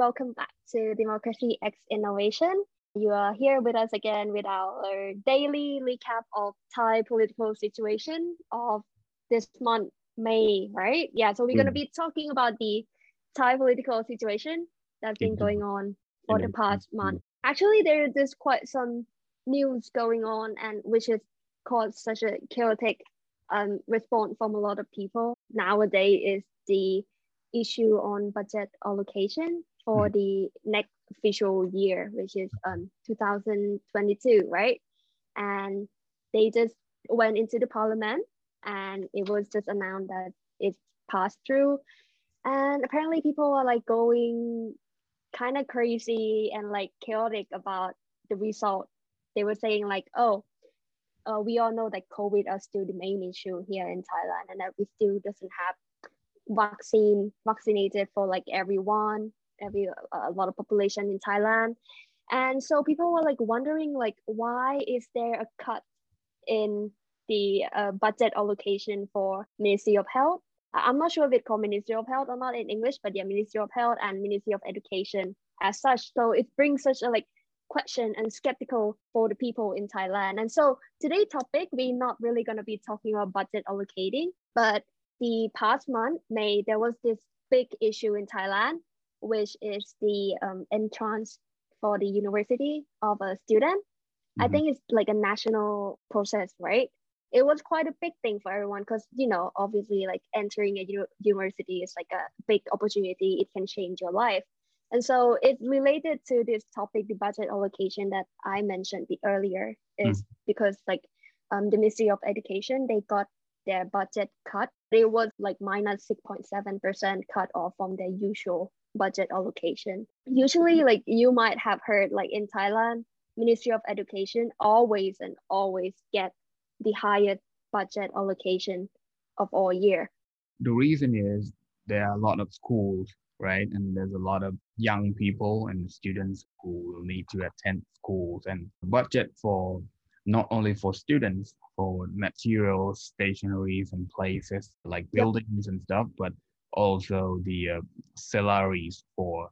welcome back to Democracy X Innovation. You are here with us again with our daily recap of Thai political situation of this month, May, right? Yeah, so we're going to be talking about the Thai political situation that's been going on for the past month. Actually, there's quite some news going on and which has caused such a chaotic response from a lot of people. Nowadays is the issue on budget allocation for the next official year, which is 2022, right? And they just went into the parliament and it was just announced that it passed through. And apparently people are like going kind of crazy and like chaotic about the result. They were saying like, we all know that COVID are still the main issue here in Thailand and that we still doesn't have vaccinated for like a lot of population in Thailand. And so people were like wondering like, why is there a cut in the budget allocation for Ministry of Health? I'm not sure if it's called Ministry of Health or not in English, but yeah, Ministry of Health and Ministry of Education as such. So it brings such a like question and skeptical for the people in Thailand. And so today's topic, we're not really going to be talking about budget allocating, but the past month, May, there was this big issue in Thailand, which is the entrance for the university of a student. I think it's like a national process, right? It was quite a big thing for everyone because, you know, obviously like entering a university is like a big opportunity. It can change your life. And so it's related to this topic, the budget allocation that I mentioned earlier, is because like the Ministry of Education, they got their budget cut. It was like minus 6.7% cut off from their usual budget allocation. Usually, like you might have heard, like in Thailand, Ministry of Education always get the highest budget allocation of all year. The reason is there are a lot of schools, right? And there's a lot of young people and students who will need to attend schools, and budget for not only for students, for materials, stationaries and places like buildings and stuff, but also the salaries for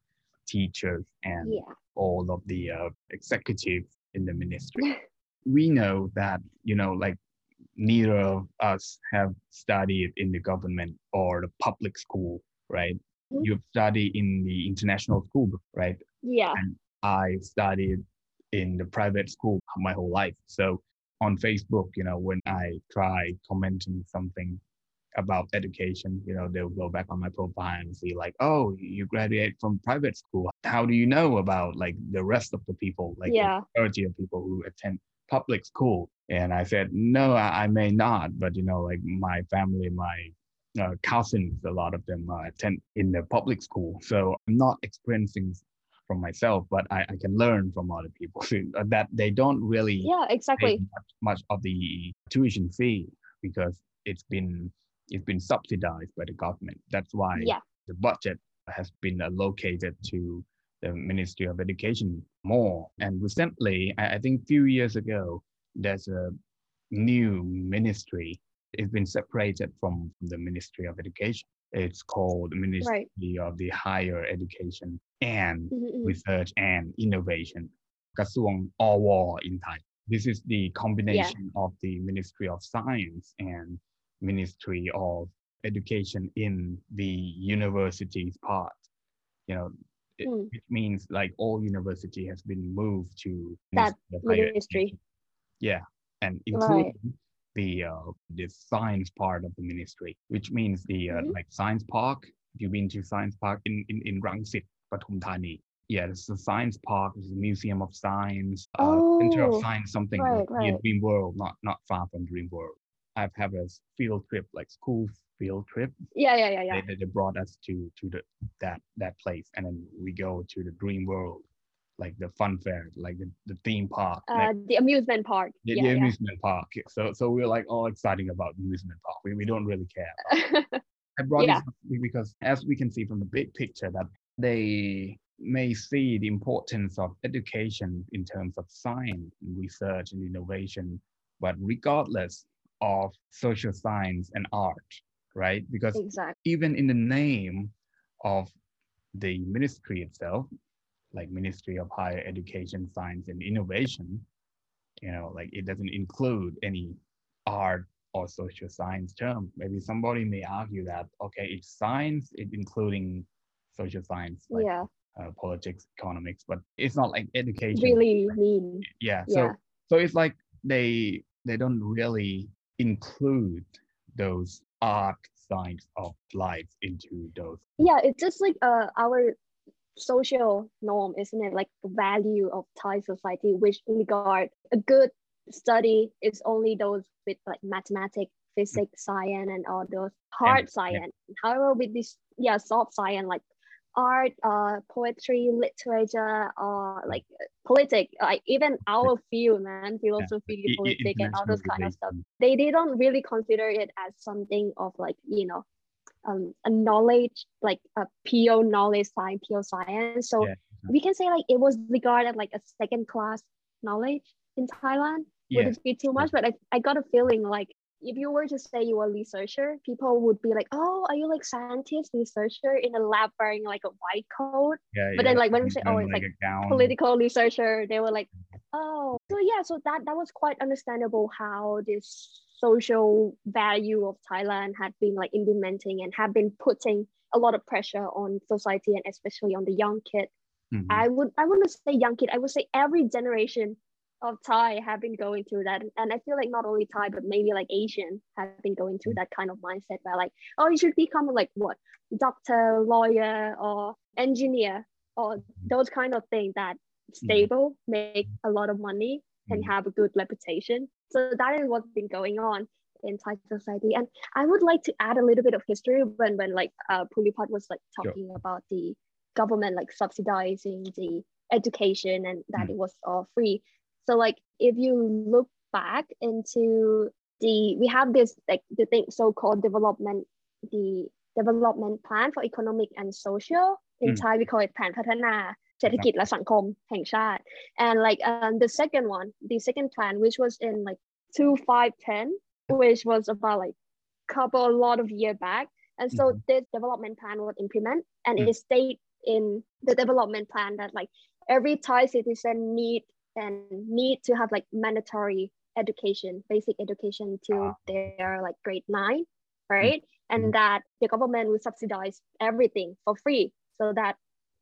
teachers and all of the executives in the ministry. We know that, you know, like neither of us have studied in the government or the public school, right? You've studied in the international school, right? Yeah. And I studied in the private school my whole life. So on Facebook, you know, when I try commenting something about education, you know, they'll go back on my profile and see like, oh, you graduate from private school. How do you know about like the rest of the people, like the majority of people who attend public school? And I said, no, I may not. But, you know, like my family, my cousins, a lot of them attend in the public school. So I'm not experiencing from myself, but I can learn from other people that they don't really pay much of the tuition fee because it's been subsidized by the government. That's why the budget has been allocated to the Ministry of Education more. And recently, I think a few years ago, there's a new ministry. It's been separated from the Ministry of Education. It's called the Ministry of the Higher Education and Research and Innovation. Kassuong Awar in Thai. This is the combination of the Ministry of Science and Ministry of Education in the universities part. You know, it means like all university has been moved to that ministry. Yeah, and including the science part of the ministry, which means the like science park. If you've been to science park in Rangsit, Pathum Thani, it's the science park, it's the museum of science, center of science, something near Dream World, not far from Dream World. I've had a field trip, like school field trip. Yeah. They brought us to that place, and then we go to the Dream World, like the fun fair, like the theme park. The amusement park. The amusement park. So we're like all excited about the amusement park. We don't really care about it. I brought this up because as we can see from the big picture that they may see the importance of education in terms of science, and research and innovation, but regardless of social science and art, right? Because even in the name of the ministry itself, like Ministry of Higher Education, Science and Innovation, you know, like it doesn't include any art or social science term. Maybe somebody may argue that, okay, it's science, it's including social science, like politics, economics, but it's not like education. Really mean. Yeah. So it's like they don't really include those art sides of life into those. Yeah, it's just like our social norm, isn't it? Like the value of Thai society, which regard a good study is only those with like mathematics, physics, science, and all those hard science. However, with this soft science like art, poetry, literature, or like politics, like even our field, man, philosophy, politics, and all those kind of stuff. They don't really consider it as something of like, you know, a knowledge, like a pure knowledge, science, pure science. So we can say like it was regarded like a second class knowledge in Thailand. Would it be too much? But I got a feeling like if you were to say you are a researcher, people would be like, oh, are you like scientist, researcher in a lab wearing like a white coat? But then like when we say, oh, it's like political researcher, they were like, oh. So yeah, so that was quite understandable how this social value of Thailand had been like implementing and have been putting a lot of pressure on society and especially on the young kid. I wouldn't say young kid, I would say every generation of Thai have been going through that, and I feel like not only Thai but maybe like Asian have been going through that kind of mindset where like, oh, you should become like what, doctor, lawyer, or engineer, or those kind of things that stable, make a lot of money, and have a good reputation. So that is what's been going on in Thai society. And I would like to add a little bit of history when like Pulipot was like talking about the government like subsidizing the education and that it was all free. So like if you look back into we have this like the thing so-called development plan for economic and social. In Thai we call it แผนพัฒนา เศรษฐกิจ และ สังคม แห่งชาติ. And like the second plan, which was in like 2010, which was about like a lot of year back. And so this development plan was implemented, and it stayed in the development plan that like every Thai citizen need to have like mandatory education, basic education till they are like grade 9, right? And that the government will subsidize everything for free so that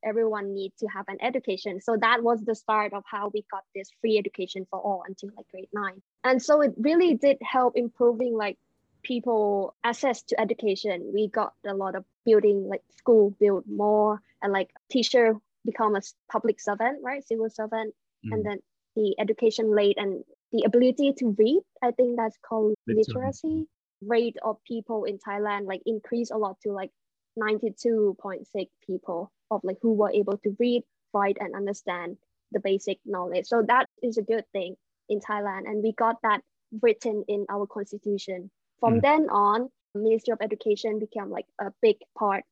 everyone needs to have an education. So that was the start of how we got this free education for all until like grade 9. And so it really did help improving like people access to education. We got a lot of building, like school build more, and like teacher become a public servant, right? Civil servant. And then the education rate and the ability to read, I think that's called literacy. Rate of people in Thailand like increased a lot to like 92.6 people of like who were able to read, write, and understand the basic knowledge. So that is a good thing in Thailand, and we got that written in our constitution. From then on, Ministry of Education became like a big part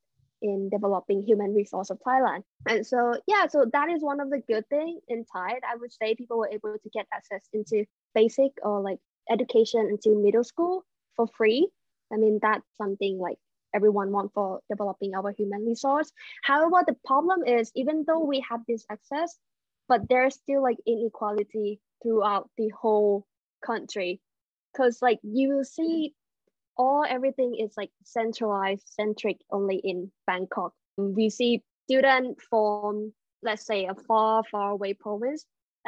in developing human resource of Thailand. And so, yeah, so that is one of the good things in Thai. I would say people were able to get access into basic or like education until middle school for free. I mean, that's something like everyone wants for developing our human resource. However, the problem is, even though we have this access, but there's still like inequality throughout the whole country. Cause like you see everything is like centric only in Bangkok. We see students from, let's say, a far away province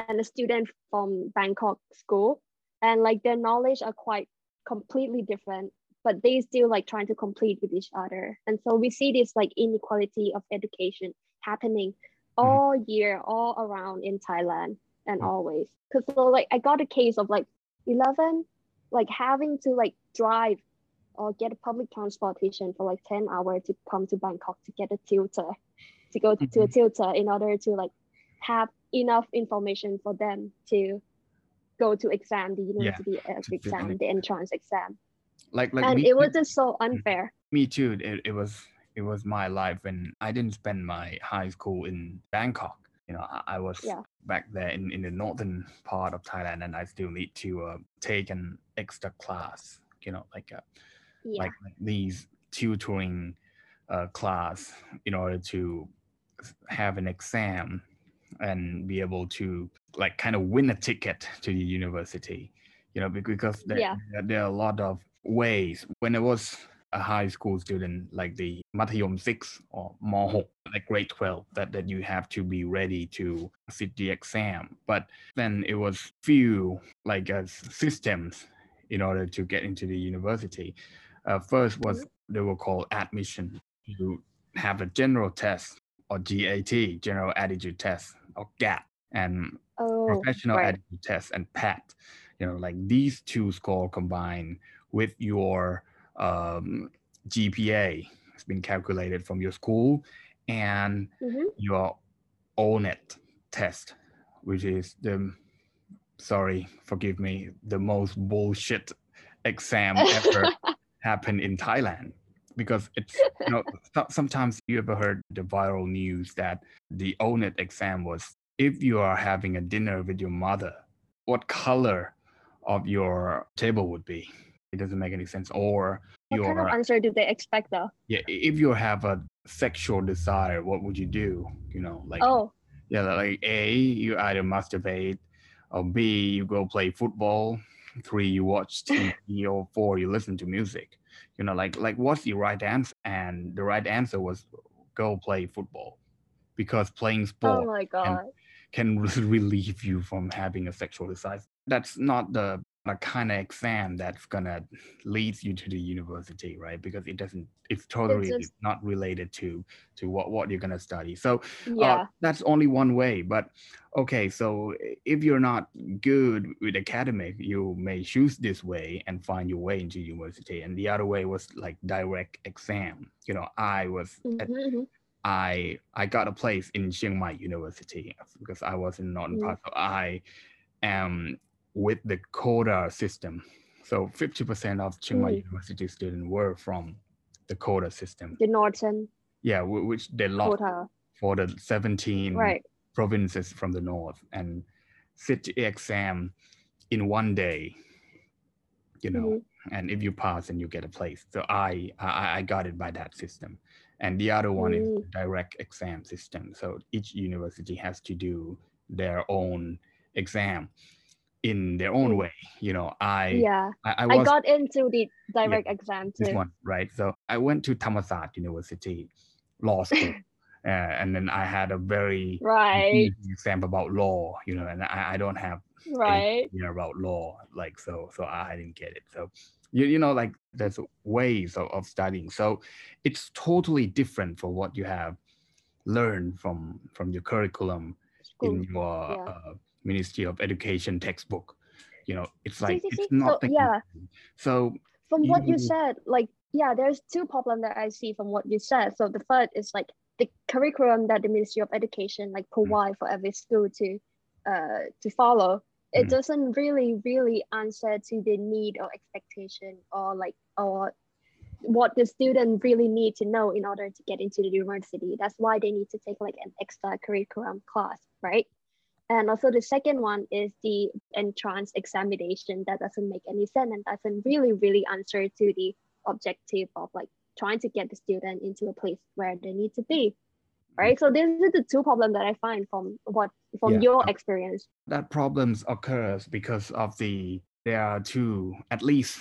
and a student from Bangkok school, and like their knowledge are quite completely different, but they still like trying to compete with each other. And so we see this like inequality of education happening all year, all around in Thailand, and always. Cause so like I got a case of like 11, like having to like drive or get a public transportation for like 10 hours to come to Bangkok to get a tutor, to go to a tutor in order to like have enough information for them to go to exam, the university exam, the entrance exam. Like and it was just so unfair. Me too. It was my life when I didn't spend my high school in Bangkok. You know, I was back there in the northern part of Thailand, and I still need to take an extra class, you know, like these tutoring class in order to have an exam and be able to like kind of win a ticket to the university, you know, because there are a lot of ways. When I was a high school student, like the Mathayom 6 or Mohok, like grade 12, that you have to be ready to sit the exam. But then it was few like systems in order to get into the university. First was, they were called admission. You have a general test or GAT, general attitude test, or GAT, and professional attitude test and PAT. You know, like these two score combined with your GPA, it's been calculated from your school, and your ONET test, which is the, sorry, forgive me, the most bullshit exam ever happened in Thailand. Because it's, you know, sometimes you ever heard the viral news that the ONET exam was, if you are having a dinner with your mother, what color of your table would be? It doesn't make any sense. Or what kind of answer do they expect though? Yeah, if you have a sexual desire, what would you do? You know, like like A, you either masturbate, or B, you go play football, 3, you watch TV, or 4, you listen to music. You know, like what's the right answer? And the right answer was go play football, because playing sport can relieve you from having a sexual desire. That's not the kind of exam that's gonna lead you to the university, right? Because it doesn't, it's totally not related to what you're gonna study. So that's only one way. But okay, so if you're not good with academic, you may choose this way and find your way into university. And the other way was like direct exam. You know, I was I got a place in Chiang Mai University because I was in Northern Part. So I am with the quota system. So 50% of Chiang Mai University students were from the quota system. The northern. Yeah, which they locked quota for the 17 provinces from the north, and sit the exam in one day, you know, and if you pass and you get a place. So I got it by that system. And the other one is the direct exam system. So each university has to do their own exam in their own way, you know. I got into the direct exam too. This one, right? So I went to Thammasat University Law School, and then I had a very exam about law, you know, and I don't have anything about law, like so I didn't get it. So you know, like there's ways of studying. So it's totally different from what you have learned from your curriculum in your Ministry of Education textbook. You know, it's like it's not so, so from what you said, like there's two problems that I see from what you said. So the first is like the curriculum that the Ministry of Education like provide for every school to follow. It doesn't really answer to the need or expectation or what the student really need to know in order to get into the university. That's why they need to take like an extra curriculum class, right? And also the second one is the entrance examination that doesn't make any sense and doesn't really answer to the objective of like trying to get the student into a place where they need to be, right? So this is the two problems that I find from your experience. That problems occurs because of there are at least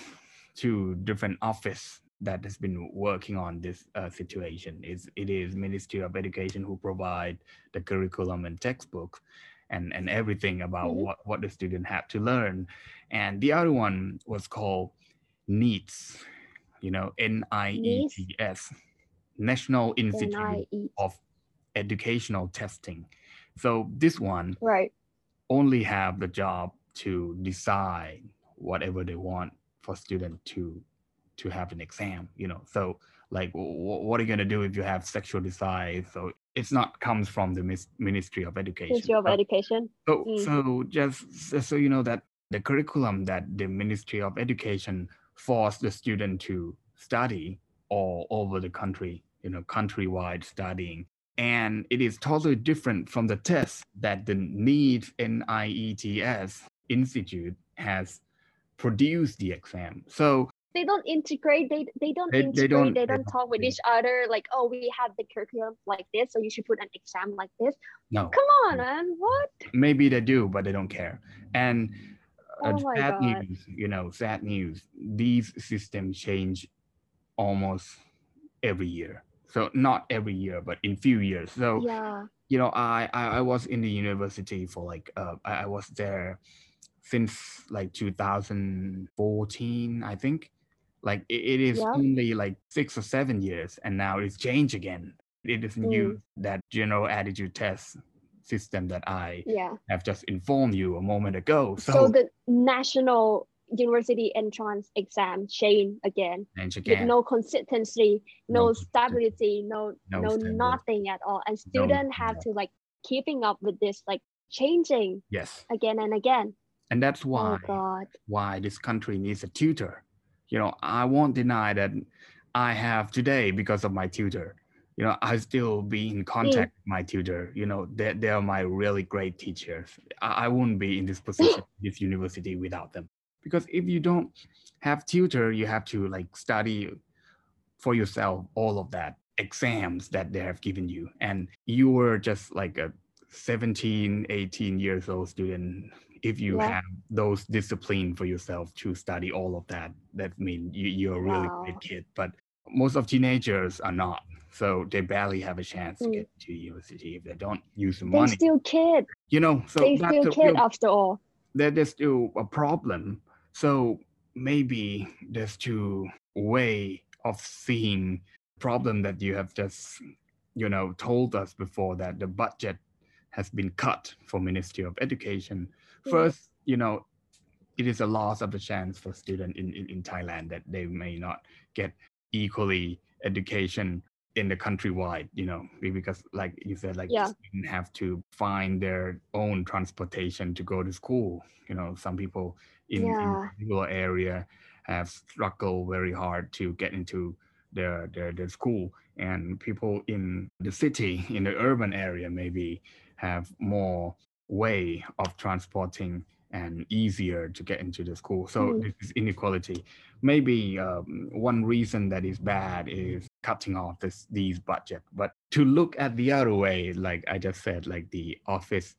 two different office that has been working on this situation. It is Ministry of Education who provide the curriculum and textbooks and everything about what the student had to learn. And the other one was called NIETS, you know, NIETS, National Institute of Educational Testing. So this one only have the job to decide whatever they want for student to have an exam, you know. So like, what are you going to do if you have sexual desire? So it's not comes from the Ministry of Education. Ministry of Education. So just so you know that the curriculum that the Ministry of Education forced the student to study all over the country, you know, countrywide studying. And it is totally different from the test that the NIETS Institute has produced the exam. So they don't integrate, they don't talk with each other, like, oh, we have the curriculum like this, so you should put an exam like this. No. Come on, man, what? Maybe they do, but they don't care. And sad news, you know, sad news, these systems change almost every year. So not every year, but in few years. So, yeah. You know, I was in the university for like, I was there since like 2014, I think. Like it is only like 6 or 7 years, and now it's changed again. It is new, that general attitude test system that I have just informed you a moment ago. So the national university entrance exam change again. With no consistency, no stability, no nothing at all. And students have to like keeping up with this, like changing again and again. And that's why this country needs a tutor. You know, I won't deny that I have today because of my tutor. You know, I still be in contact with my tutor. You know, they are my really great teachers. I wouldn't be in this position, this university, without them. Because if you don't have tutor, you have to like study for yourself all of that exams that they have given you. And you were just like a 17, 18 years old student. If you have those discipline for yourself to study all of that, that means you're a really great kid. But most of teenagers are not. So they barely have a chance to get to university if they don't use the money. They're still kids. You know, so they're still kids after all. There's still a problem. So maybe there's two way of seeing problem that you have just, you know, told us before, that the budget has been cut for Ministry of Education. First, you know, it is a loss of the chance for students in Thailand that they may not get equally education in the countrywide, you know, because like you said, like students have to find their own transportation to go to school. You know, some people in rural area have struggled very hard to get into their school, and people in the city, in the urban area, maybe have more way of transporting and easier to get into the school. So this is inequality. Maybe one reason that is bad is cutting off these budget. But to look at the other way, like I just said, like the office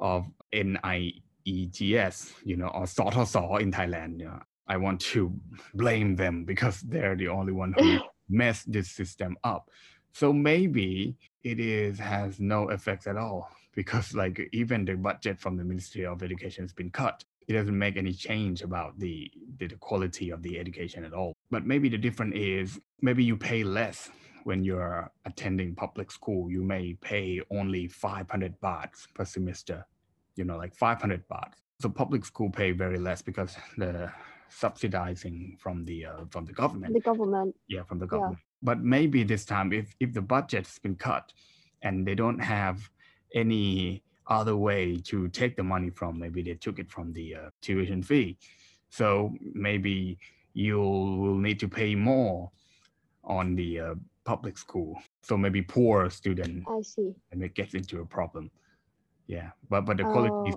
of NIETS, you know, or Sothosaw in Thailand, you know, I want to blame them because they're the only one who messed this system up. So maybe it has no effects at all, because like even the budget from the Ministry of Education has been cut. It doesn't make any change about the quality of the education at all. But maybe the difference is maybe you pay less when you're attending public school. You may pay only 500 baht per semester, you know, like 500 baht. So public school pay very less because the subsidizing from the government. The government. Yeah, from the government. Yeah. But maybe this time, if the budget's been cut and they don't have any other way to take the money from, maybe they took it from the tuition fee. So maybe you will need to pay more on the public school. So maybe poor student, I see, and it gets into a problem. Yeah, but the quality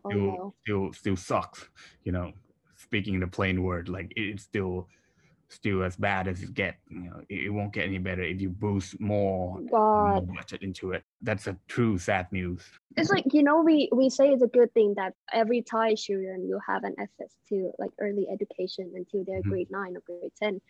still sucks. You know, speaking the plain word, like it's still as bad as it gets. You know, it won't get any better if you boost more budget into it. That's a true sad news. It's like, you know, we say it's a good thing that every Thai children will have an access to like early education until they're grade 9 or grade 10.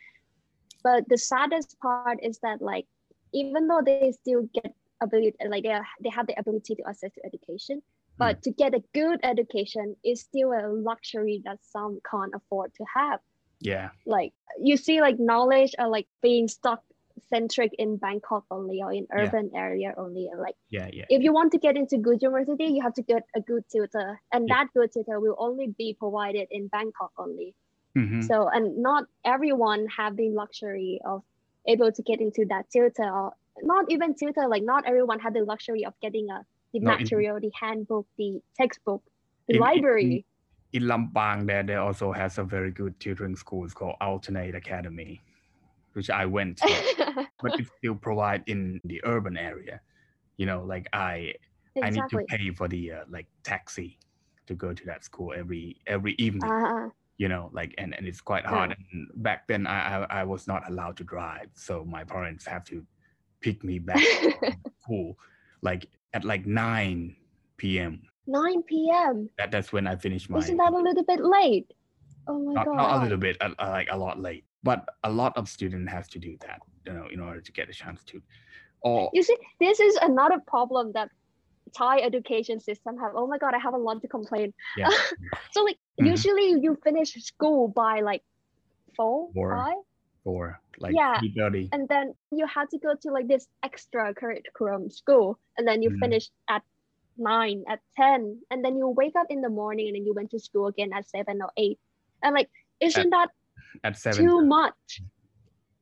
But the saddest part is that like even though they still get ability, like they have the ability to access to education, but to get a good education is still a luxury that some can't afford to have. Yeah, like you see, like knowledge are like being stock centric in Bangkok only, or in urban area only. And like, if you want to get into good university, you have to get a good tutor, and that good tutor will only be provided in Bangkok only. So, and not everyone have the luxury of able to get into that tutor, or not even tutor. Like, not everyone had the luxury of getting the material, the handbook, the textbook, the library. In Lampang, they also has a very good tutoring school. It's called Alternate Academy, which I went to, but it still provide in the urban area. You know, like I need to pay for the like taxi to go to that school every evening. you know, like, and it's quite hard. And back then I was not allowed to drive. So my parents have to pick me back from school, like at like 9 p.m. 9 p.m. That's when I finished my... Isn't that a little bit late? Oh my God. Not a little bit, like a lot late. But a lot of students have to do that, you know, in order to get a chance to... Or... You see, this is another problem that Thai education system have. Oh my God, I have a lot to complain. Yeah. So like, usually you finish school by like 4, 5? Or like 3:30. And then you had to go to like this extra curriculum school. And then you finish at 9, at 10. And then you wake up in the morning and then you went to school again at 7 or 8. And like, isn't that at 7, too much?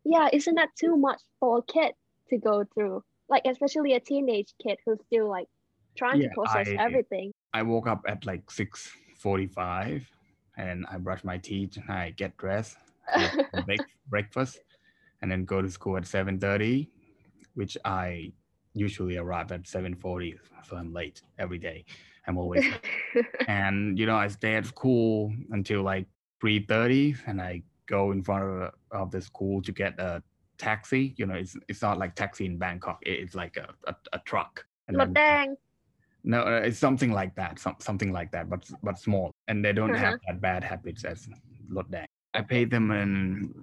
Yeah, isn't that too much for a kid to go through? Like, especially a teenage kid who's still like trying to process everything. I woke up at like 6:45 and I brush my teeth and I get dressed, make breakfast, and then go to school at 7:30, which I usually arrive at 7:40, so I'm late every day. I'm always late. And, you know, I stay at school until like 3:30 and I go in front of the school to get a taxi. You know, it's not like taxi in Bangkok. It's like a truck. And then, no, it's something like that. Something like that, but small. And they don't have that bad habits as Lodang. I paid them and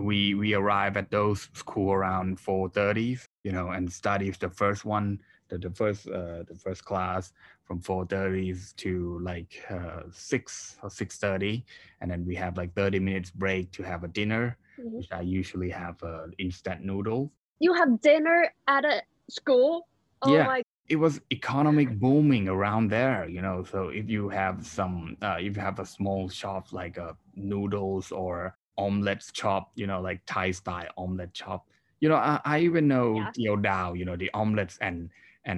we arrive at those school around 4:30, you know, and study the first one, the first class from 4:30 to like 6 or 6:30. And then we have like 30 minutes break to have a dinner, which I usually have instant noodles. You have dinner at a school? Oh yeah. It was economic booming around there, you know. So if you have a small shop like a noodles or omelets shop, you know, like Thai style omelet shop. You know, I even know Tio Dao, you know, the omelets and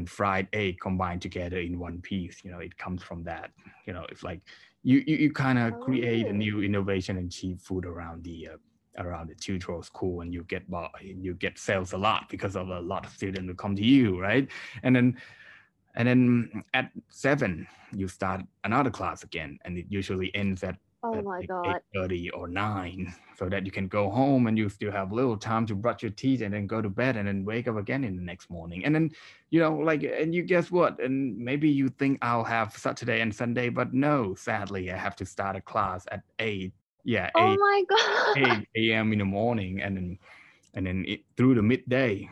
fried egg combined together in one piece. You know, it comes from that. You know, it's like you kind of create a new innovation and cheap food around the tutorial school, and you get sales a lot because of a lot of students who come to you, right? And then at 7 you start another class again, and it usually ends at 8:30 or 9, so that you can go home and you still have little time to brush your teeth and then go to bed and then wake up again in the next morning. And then, you know, like, and you guess what? And maybe you think I'll have Saturday and Sunday, but no, sadly I have to start a class at 8. Yeah, 8 a.m. in the morning, and then through the midday,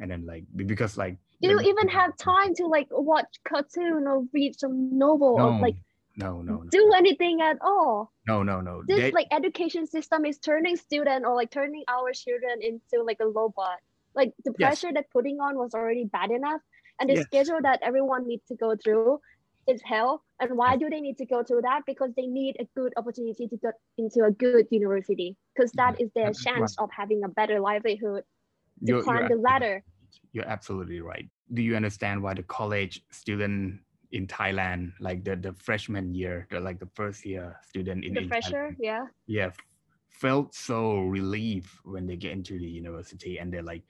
and then like because like you don't even have time to like watch cartoon or read some novel or like do anything at all. No. This like education system is turning student or like turning our children into like a robot. Like the pressure that putting on was already bad enough, and the schedule that everyone needs to go through is hell. And why do they need to go through that? Because they need a good opportunity to get into a good university, because that is their chance of having a better livelihood to climb the ladder. You're absolutely right. Do you understand why the college student in Thailand, like the freshman year, like the first year student in fresher, Thailand, felt so relieved when they get into the university, and they're like,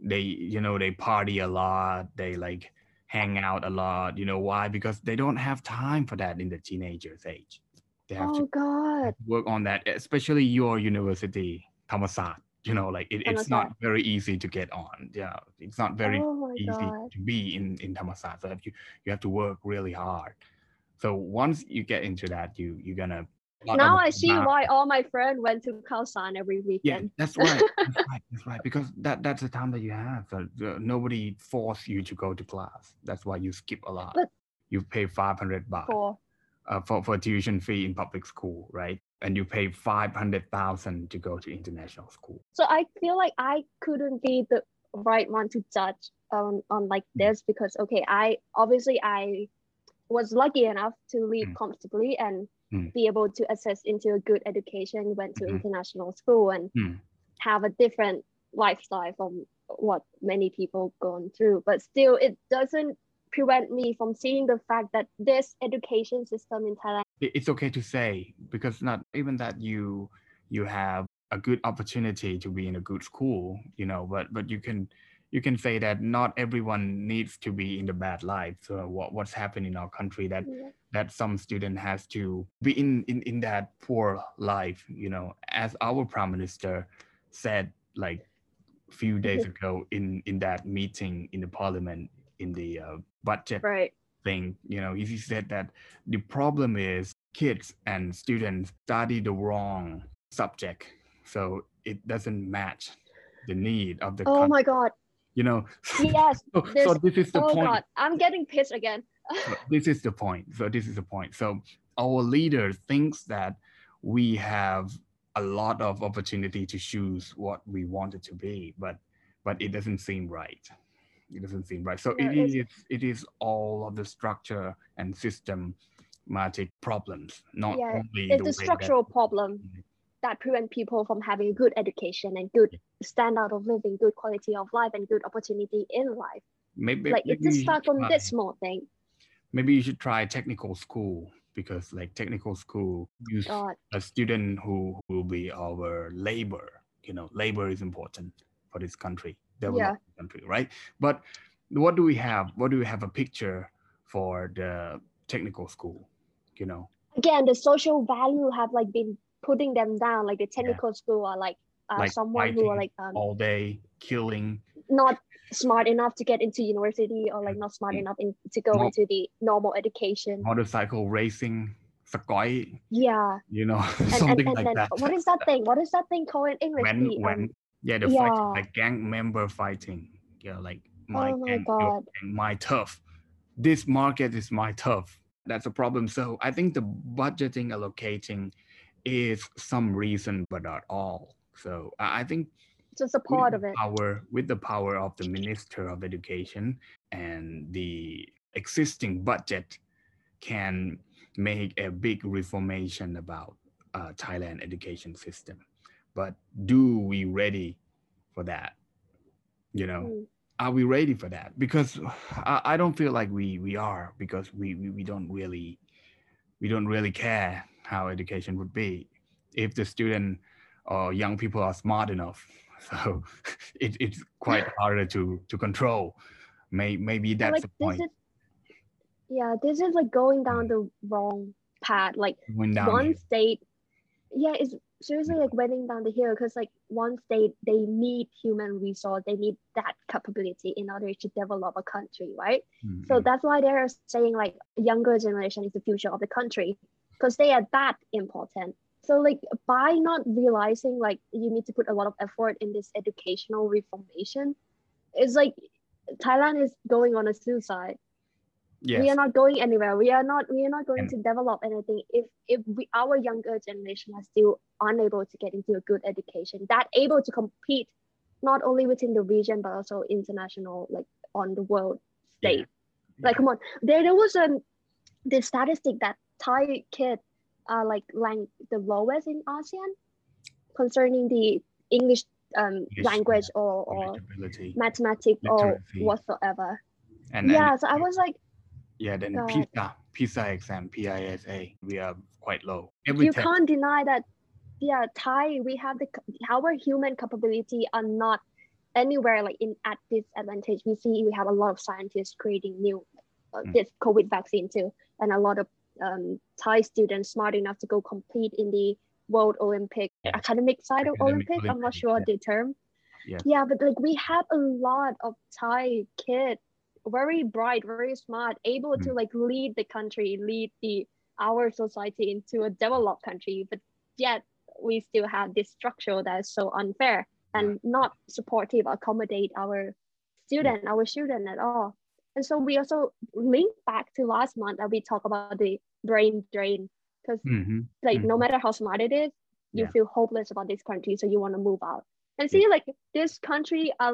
they party a lot, they like hang out a lot. You know why? Because they don't have time for that in the teenager's age. They have to work on that, especially your university, Thammasat. You know, like it's not very easy to get on. Yeah, it's not very easy to be in Thammasat. So you have to work really hard. So once you get into that, you're gonna. Now I see why all my friends went to Khaosan every weekend. Yeah, that's right. That's right. Because that's the time that you have. Nobody forced you to go to class. That's why you skip a lot. But you pay 500 baht for tuition fee in public school, right? And you pay 500,000 to go to international school. So I feel like I couldn't be the right one to judge on like this, because I was lucky enough to live comfortably and be able to access into a good education, went to international school, and have a different lifestyle from what many people gone through. But still, it doesn't prevent me from seeing the fact that this education system in Thailand... It's okay to say, because not even that you have a good opportunity to be in a good school, you know, but you can... you can say that not everyone needs to be in the bad light. So what's happened in our country that some student has to be in that poor life, you know, as our Prime Minister said like a few days ago in that meeting in the parliament in the budget thing, you know, he said that the problem is kids and students study the wrong subject. So it doesn't match the need of the country. My God. You know, yes. so this is the point. God, I'm getting pissed again. So this is the point. So our leader thinks that we have a lot of opportunity to choose what we want it to be, but it doesn't seem right. So no, it is all of the structure and systematic problems, not only it's the structural problem that prevent people from having good education and good standard of living, good quality of life, and good opportunity in life. Maybe it just starts from this small thing. Maybe you should try technical school, because like technical school use a student who will be our labor. You know, labor is important for this country, developing country, right? But what do we have? What do we have a picture for the technical school? You know, again, the social value have like been putting them down, like the technical school are like someone who are like all day killing, not smart enough to get into university, or like not smart enough to go into the normal education, motorcycle racing, you know, something and like that. What is that thing called in English? Fight, like gang member fighting, like my turf, this market is my turf. That's a problem. So I think the budgeting, allocating is some reason, but not all. So I think just a part of it. With the power of the Minister of Education and the existing budget, can make a big reformation about Thailand education system. But do we ready for that? You know, are we ready for that? Because I don't feel like we are, because we don't really care how education would be if the student or young people are smart enough. So it's quite harder to control. Maybe that's the point. This is like going down the wrong path. Like one state, it's seriously like running down the hill, because like one state, they need human resource, they need that capability in order to develop a country, right? So that's why they're saying like younger generation is the future of the country, because they are that important. So like by not realizing like you need to put a lot of effort in this educational reformation, it's like Thailand is going on a suicide. Yes. We are not going anywhere. We are not going to develop anything if our younger generation are still unable to get into a good education that able to compete not only within the region but also international, like on the world stage. Yeah. Like come on, there was this statistic that Thai kids are like the lowest in ASEAN concerning the English language or mathematics literacy, or whatsoever. And so I was like, then PISA exam, PISA, we are quite low. Can't deny that. Thai, we have our human capability are not anywhere like at disadvantage. We have a lot of scientists creating new this COVID vaccine too, and a lot of Thai students smart enough to go compete in the World Olympic academic side of Olympic. I'm not sure the term. But like we have a lot of Thai kids, very bright, very smart, able to like lead the country, lead our society into a developed country. But yet we still have this structure that is so unfair and not supportive, accommodate our student at all. And so we also link back to last month that we talk about the brain drain, because no matter how smart it is, you feel hopeless about this country, so you want to move out. And see, like this country are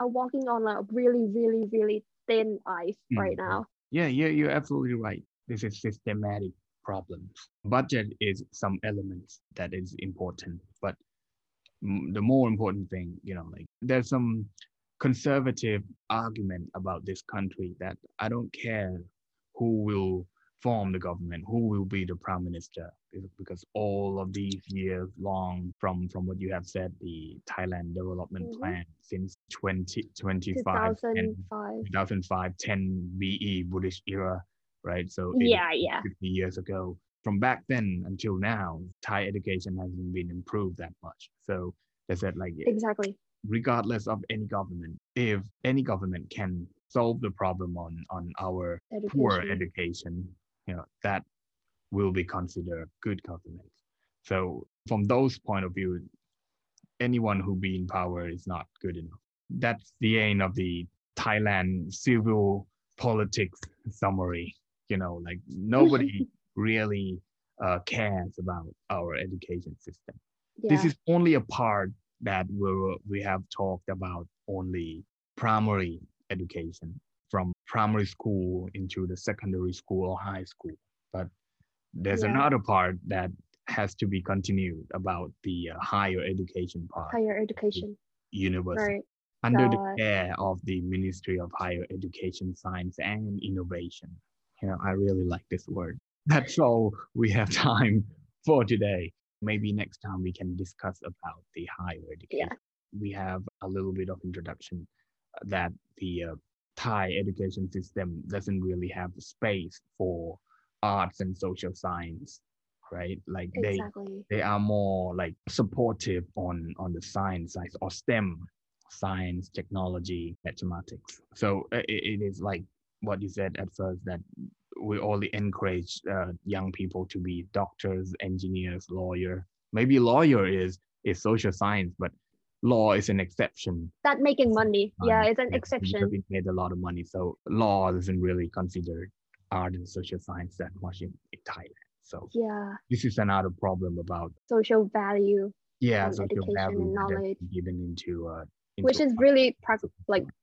walking on a really, really, really thin ice right now. Yeah, you're absolutely right. This is systematic problems. Budget is some elements that is important, but the more important thing, you know, like there's some conservative argument about this country that I don't care who will form the government, who will be the Prime Minister. because all of these years long from what you have said, the Thailand Development Plan since 2005, 10 BE Buddhist era, right? So 50 years ago. From back then until now, Thai education hasn't been improved that much. So they said like, exactly, regardless of any government, if any government can solve the problem on our poor education, you know, that will be considered good government. So from those point of view, anyone who be in power is not good enough. That's the end of the Thailand civil politics summary. You know, like nobody really cares about our education system. Yeah. This is only a part that we have talked about only primary education, from primary school into the secondary school or high school. But there's another part that has to be continued about the higher education part. Higher education. University. Right. Under the care of the Ministry of Higher Education, Science and Innovation. You know, I really like this word. That's all we have time for today. Maybe next time we can discuss about the higher education. Yeah. We have a little bit of introduction that the Thai education system doesn't really have space for arts and social science, right? Like they are more like supportive on the science side or STEM, science, technology, mathematics. So it is like what you said at first, that we only encourage young people to be doctors, engineers, lawyer. Maybe lawyer is social science, but law is an exception. That making money. Yeah, it's an exception. It made a lot of money. So law isn't really considered art and social science that much in Thailand. So this is another problem about social value. Yeah, social value and knowledge given into which is really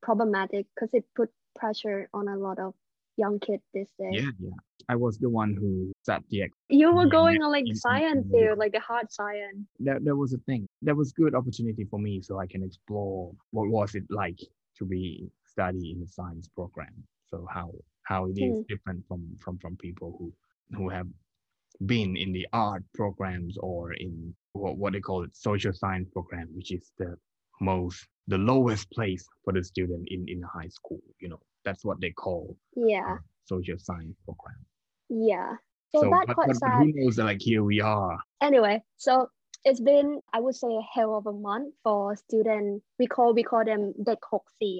problematic because it put pressure on a lot of young kid this day. I was the one who sat the exam. You were going on like science too, like the hard science. There was a thing. There was good opportunity for me, so I can explore what was it like to be study in the science program. So how it is different from people who have been in the art programs or in what they call it social science program, which is the lowest place for the student in high school. You know, that's what they call social science program. Yeah. So that's quite sad. Who knows that, like, here we are. Anyway, so it's been, I would say, a hell of a month for students. We call them the Koksi,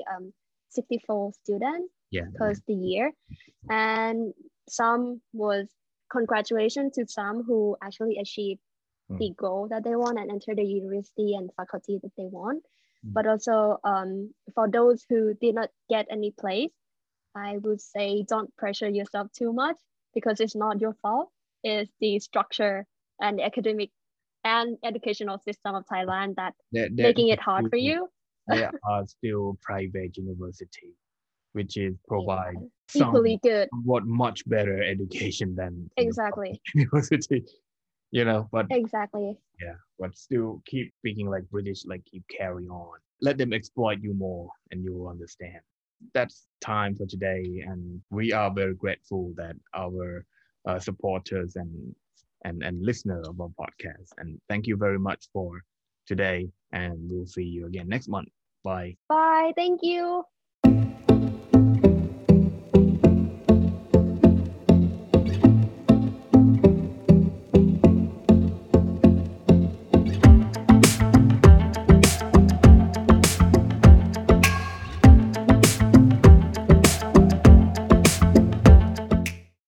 64 students because the year. And some was congratulations to some who actually achieved the goal that they want and enter the university and faculty that they want. But also for those who did not get any place, I would say don't pressure yourself too much because it's not your fault. It's the structure and the academic and educational system of Thailand that making it hard for you. There are still private university, which is provide equally good, what much better education than university. You know, but but still keep speaking like British, like keep carry on. Let them exploit you more and you will understand. That's time for today. And we are very grateful that our supporters and listeners of our podcast. And thank you very much for today. And we'll see you again next month. Bye. Bye. Thank you.